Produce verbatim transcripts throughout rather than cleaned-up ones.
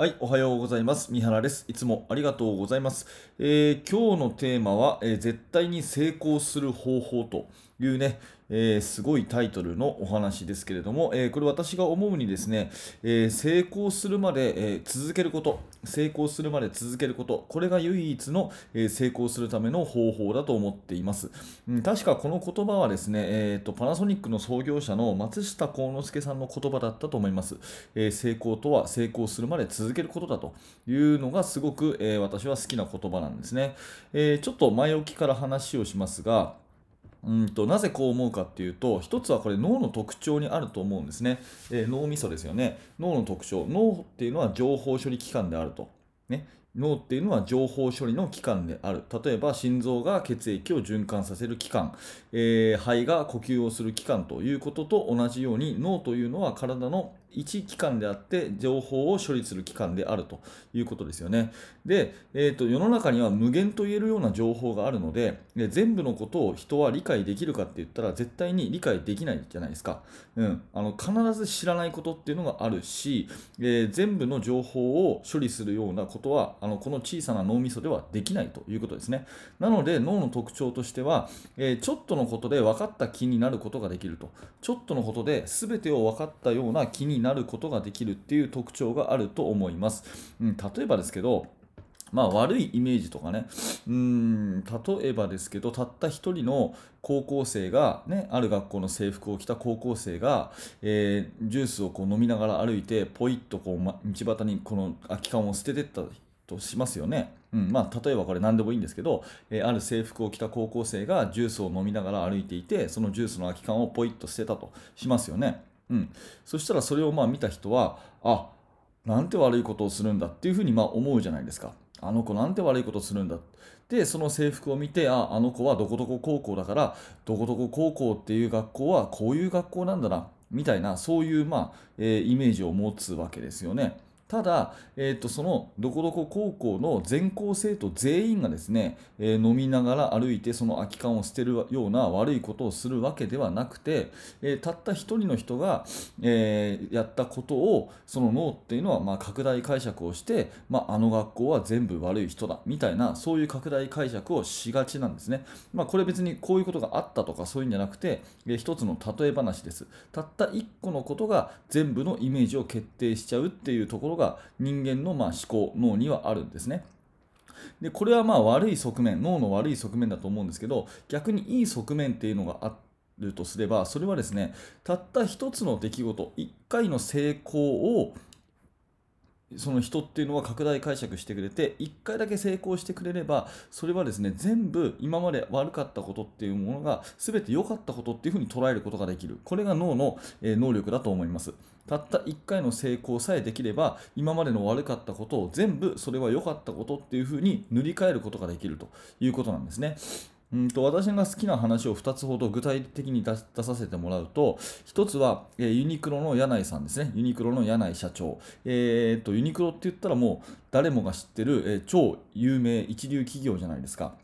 はい、おはようございます。三原です。いつもありがとうございます。えー、今日のテーマは、えー、絶対に成功する方法というね、えー、すごいタイトルのお話ですけれども、えー、これ私が思うにですね、えー、成功するまで、えー、続けること、成功するまで続けること、これが唯一の、えー、成功するための方法だと思っています。うん、確かこの言葉はですね、えーと、パナソニックの創業者の松下幸之助さんの言葉だったと思います。えー、成功とは成功するまで続けることだというのがすごく、えー、私は好きな言葉なんですね。えー、ちょっと前置きから話をしますが、うんとなぜこう思うかっていうと、一つはこれ脳の特徴にあると思うんですね。えー、脳みそですよね。脳の特徴、脳っていうのは情報処理器官であると、ね、脳っていうのは情報処理の器官である。例えば心臓が血液を循環させる器官、えー、肺が呼吸をする器官ということと同じように、脳というのは体の一器官であって情報を処理する器官であるということですよね。で、えーと、世の中には無限と言えるような情報があるので、で全部のことを人は理解できるかって言ったら絶対に理解できないじゃないですか。うん、あの必ず知らないことっていうのがあるし、えー、全部の情報を処理するようなことはあのこの小さな脳みそではできないということですね。なので脳の特徴としては、えー、ちょっとのことで分かった気になることができると、ちょっとのことで全てを分かったような気になることができるっていう特徴があると思います。うん、例えばですけど、まあ、悪いイメージとかね、うーん例えばですけど、たった一人の高校生が、ね、ある学校の制服を着た高校生が、えー、ジュースをこう飲みながら歩いてポイッとこう、ま、道端にこの空き缶を捨ててったとしますよね。うんまあ、例えばこれ何でもいいんですけど、えー、ある制服を着た高校生がジュースを飲みながら歩いていて、そのジュースの空き缶をポイッと捨てたとしますよね。うん、そしたらそれをまあ見た人は、あ、なんて悪いことをするんだっていうふうにまあ思うじゃないですか。あの子なんて悪いことをするんだ。で、その制服を見て、あ、あの子はどこどこ高校だから、どこどこ高校っていう学校はこういう学校なんだな、みたいな、そういうまあ、えー、イメージを持つわけですよね。ただ、えーと、そのどこどこ高校の全校生徒全員がですね、えー、飲みながら歩いてその空き缶を捨てるような悪いことをするわけではなくて、えー、たった一人の人が、えー、やったことを、その脳っていうのはまあ拡大解釈をして、まあ、あの学校は全部悪い人だみたいな、そういう拡大解釈をしがちなんですね。まあ、これ別にこういうことがあったとかそういうんじゃなくて、えー、一つの例え話です。たった一個のことが全部のイメージを決定しちゃうっていうところが人間のまあ思考、脳にはあるんですね。で、これはまあ悪い側面、脳の悪い側面だと思うんですけど、逆にいい側面っていうのがあるとすれば、それはですね、たった一つの出来事、一回の成功をその人っていうのは拡大解釈してくれて、いっかいだけ成功してくれれば、それはですね、全部今まで悪かったことっていうものが全て良かったことっていうふうに捉えることができる。これが脳の能力だと思います。たったいっかいの成功さえできれば、今までの悪かったことを全部それは良かったことっていうふうに塗り替えることができるということなんですね。うんと私が好きな話をふたつほど具体的に出させてもらうと、ひとつは、えー、ユニクロの柳井さんですね。ユニクロの柳井社長、えー、とユニクロって言ったらもう誰もが知ってる、えー、超有名一流企業じゃないですか。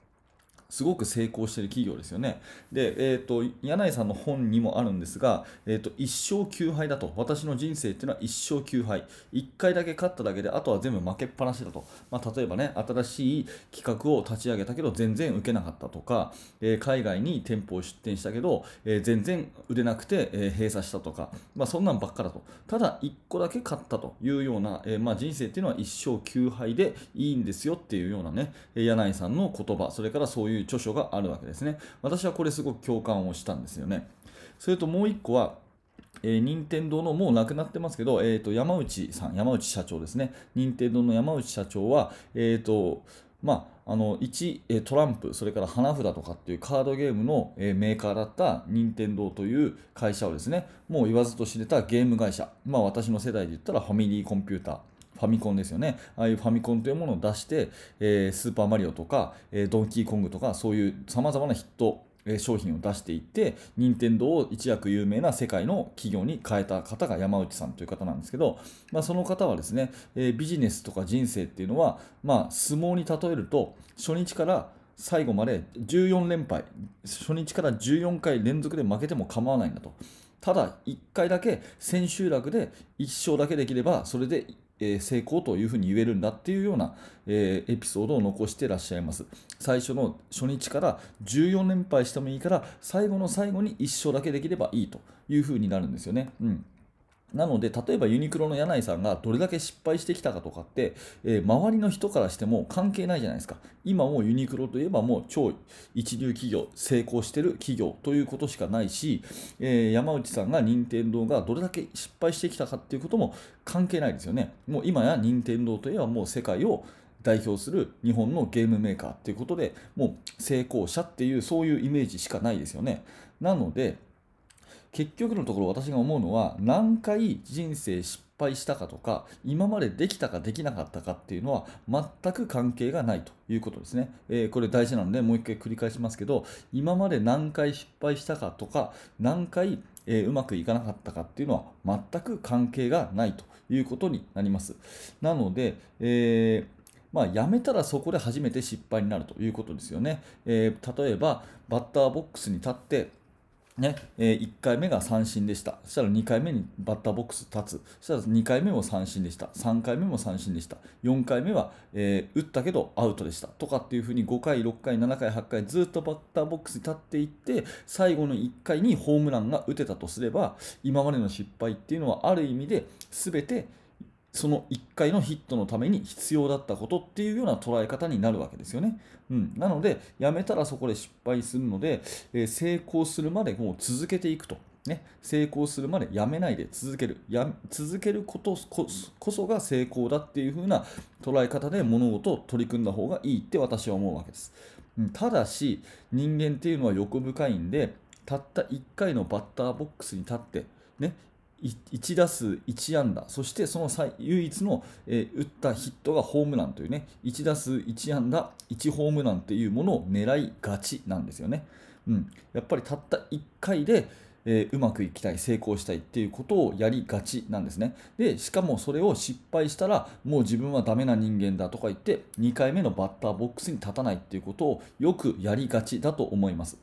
すごく成功している企業ですよね。で、えー、と柳井さんの本にもあるんですが、えー、といっしょうきゅうはいだと、私の人生っていうのはいっしょうきゅうはい、いっかいだけ勝っただけで、あとは全部負けっぱなしだと、まあ、例えばね、新しい企画を立ち上げたけど全然受けなかったとか、えー、海外に店舗を出店したけど、えー、全然売れなくて、えー、閉鎖したとか、まあ、そんなんばっかだと。ただいっこだけ勝ったというような、えーまあ、人生っていうのはいっしょうきゅうはいでいいんですよっていうようなね、柳井さんの言葉、それからそういう著書があるわけですね。私はこれすごく共感をしたんですよね。それともう一個は、えー、任天堂のもう亡くなってますけど、えー、と山内さん、山内社長ですね。任天堂の山内社長は、えーとまあ、あのいちトランプ、それから花札とかっていうカードゲームのメーカーだった任天堂という会社をですね、もう言わずと知れたゲーム会社、まあ、私の世代で言ったらファミリーコンピューター、ファミコンですよね。ああいうファミコンというものを出して、えー、スーパーマリオとか、えー、ドンキーコングとか、そういうさまざまなヒット、えー、商品を出していって、任天堂を一躍有名な世界の企業に変えた方が山内さんという方なんですけど、まあ、その方はですね、えー、ビジネスとか人生っていうのは、まあ、相撲に例えると、初日から最後までじゅうよんれんぱい、初日からじゅうよんかい連続で負けても構わないんだと。ただいっかいだけ千秋楽でいっしょうだけできれば、それで成功というふうに言えるんだっていうようなエピソードを残してらっしゃいます。最初の初日からじゅうよん連敗してもいいから最後の最後にいっ勝だけできればいいというふうになるんですよね、うん。なので例えばユニクロの柳井さんがどれだけ失敗してきたかとかって、えー、周りの人からしても関係ないじゃないですか。今もうユニクロといえばもう超一流企業、成功してる企業ということしかないし、えー、山内さんが任天堂がどれだけ失敗してきたかっていうことも関係ないですよね。もう今や任天堂といえばもう世界を代表する日本のゲームメーカーということで、もう成功者っていうそういうイメージしかないですよね。なので結局のところ私が思うのは、何回人生失敗したかとか今までできたかできなかったかっていうのは全く関係がないということですね、えー、これ大事なのでもう一回繰り返しますけど、今まで何回失敗したかとか何回、えー、うまくいかなかったかっていうのは全く関係がないということになります。なので、えーまあ、やめたらそこで初めて失敗になるということですよね、えー、例えばバッターボックスに立ってねえー、いっかいめが三振でした。そしたらにかいめにバッターボックス立つ。そしたらにかいめも三振でした。さんかいめも三振でした。よんかいめは、えー、打ったけどアウトでした。とかっていう風にごかい、ろっかい、ななかい、はっかいずっとバッターボックスに立っていって、最後のいっかいにホームランが打てたとすれば、今までの失敗っていうのはある意味で全てそのいっかいのヒットのために必要だったことっていうような捉え方になるわけですよね、うん、なのでやめたらそこで失敗するので、えー、成功するまでもう続けていくと、ね、成功するまでやめないで続けるや続けることこそが成功だっていう風な捉え方で物事を取り組んだ方がいいって私は思うわけです、うん、ただし人間っていうのは欲深いんで、たったいっかいのバッターボックスに立ってね、いち打数いち安打、そしてその唯一の、えー、打ったヒットがホームランというね、いち打数いち安打いちホームランというものを狙いがちなんですよね、うん、やっぱりたったいっかいで、えー、うまくいきたい、成功したいっていうことをやりがちなんですね。でしかもそれを失敗したらもう自分はダメな人間だとか言ってにかいめのバッターボックスに立たないっていうことをよくやりがちだと思います。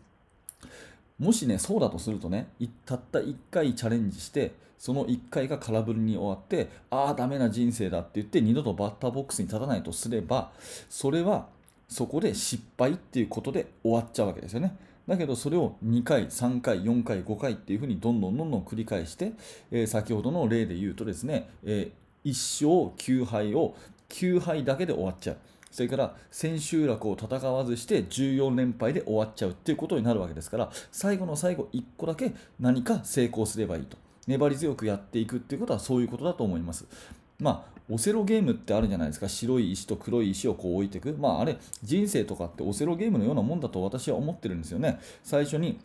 もしね、そうだとするとね、たったいっかいチャレンジして、そのいっかいが空振りに終わって、ああ、ダメな人生だって言って、二度とバッターボックスに立たないとすれば、それはそこで失敗っていうことで終わっちゃうわけですよね。だけど、それをにかい、さんかい、よんかい、ごかいっていうふうにどんどんどんどん繰り返して、えー、先ほどの例で言うとですね、えー、いっ勝きゅう敗をきゅうはいだけで終わっちゃう。それから千秋楽を戦わずしてじゅうよん連敗で終わっちゃうっていうことになるわけですから、最後の最後いっこだけ何か成功すればいいと、粘り強くやっていくっていうことはそういうことだと思います。まあオセロゲームってあるじゃないですか。白い石と黒い石をこう置いていく、まああれ人生とかってオセロゲームのようなもんだと私は思ってるんですよね。最初に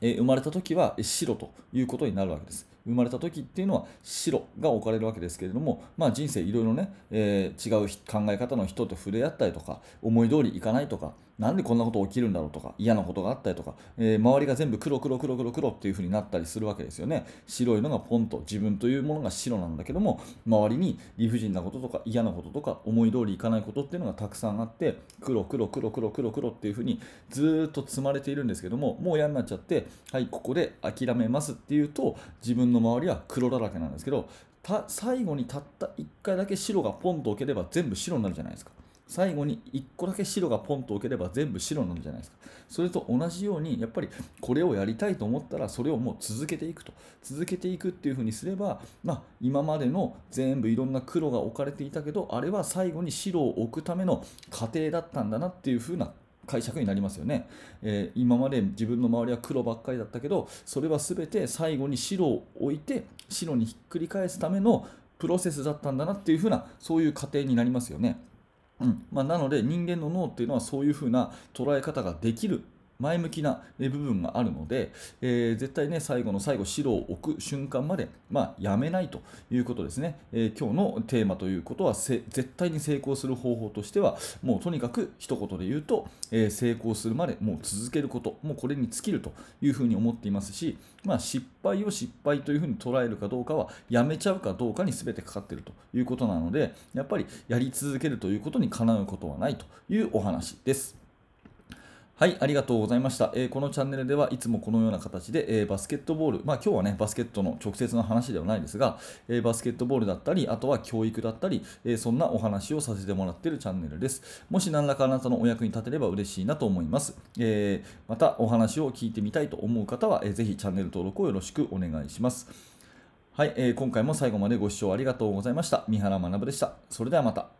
え生まれた時は白ということになるわけです。生まれた時っていうのは白が置かれるわけですけれども、まあ、人生いろいろね、えー、違う考え方の人と触れ合ったりとか、思い通りいかないとか、なんでこんなこと起きるんだろうとか、嫌なことがあったりとか、えー、周りが全部黒黒黒黒黒っていう風になったりするわけですよね。白いのがポンと、自分というものが白なんだけども、周りに理不尽なこととか嫌なこととか思い通りいかないことっていうのがたくさんあって、黒黒黒黒黒黒っていう風にずっと積まれているんですけども、もう嫌になっちゃって、はいここで諦めますっていうと、自分の周りは黒だらけなんですけど、た最後にたったいっかいだけ白がポンと置ければ全部白になるじゃないですか。最後にいっこだけ白がポンと置ければ全部白になるじゃないですか。それと同じようにやっぱりこれをやりたいと思ったら、それをもう続けていくと、続けていくっていう風にすれば、まあ、今までの全部いろんな黒が置かれていたけど、あれは最後に白を置くための過程だったんだなっていう風な解釈になりますよね、えー、今まで自分の周りは黒ばっかりだったけど、それは全て最後に白を置いて白にひっくり返すためのプロセスだったんだなっていう風な、そういう過程になりますよね、うん。まあ、なので人間の脳っていうのはそういう風な捉え方ができる前向きな部分があるので、えー、絶対ね、最後の最後白を置く瞬間まで、まあ、やめないということですね、えー、今日のテーマということは、絶対に成功する方法としては、もうとにかく一言で言うと、えー、成功するまでもう続けること、もうこれに尽きるというふうに思っていますし、まあ、失敗を失敗というふうに捉えるかどうかは、やめちゃうかどうかに全てかかっているということなので、やっぱりやり続けるということにかなうことはないというお話です。はい、ありがとうございました。えー、このチャンネルではいつもこのような形で、えー、バスケットボール、まあ今日はね、バスケットの直接の話ではないですが、えー、バスケットボールだったり、あとは教育だったり、えー、そんなお話をさせてもらっているチャンネルです。もし何らかあなたのお役に立てれば嬉しいなと思います。えー、またお話を聞いてみたいと思う方は、えー、ぜひチャンネル登録をよろしくお願いします。はい、えー、今回も最後までご視聴ありがとうございました。三原学でした。それではまた。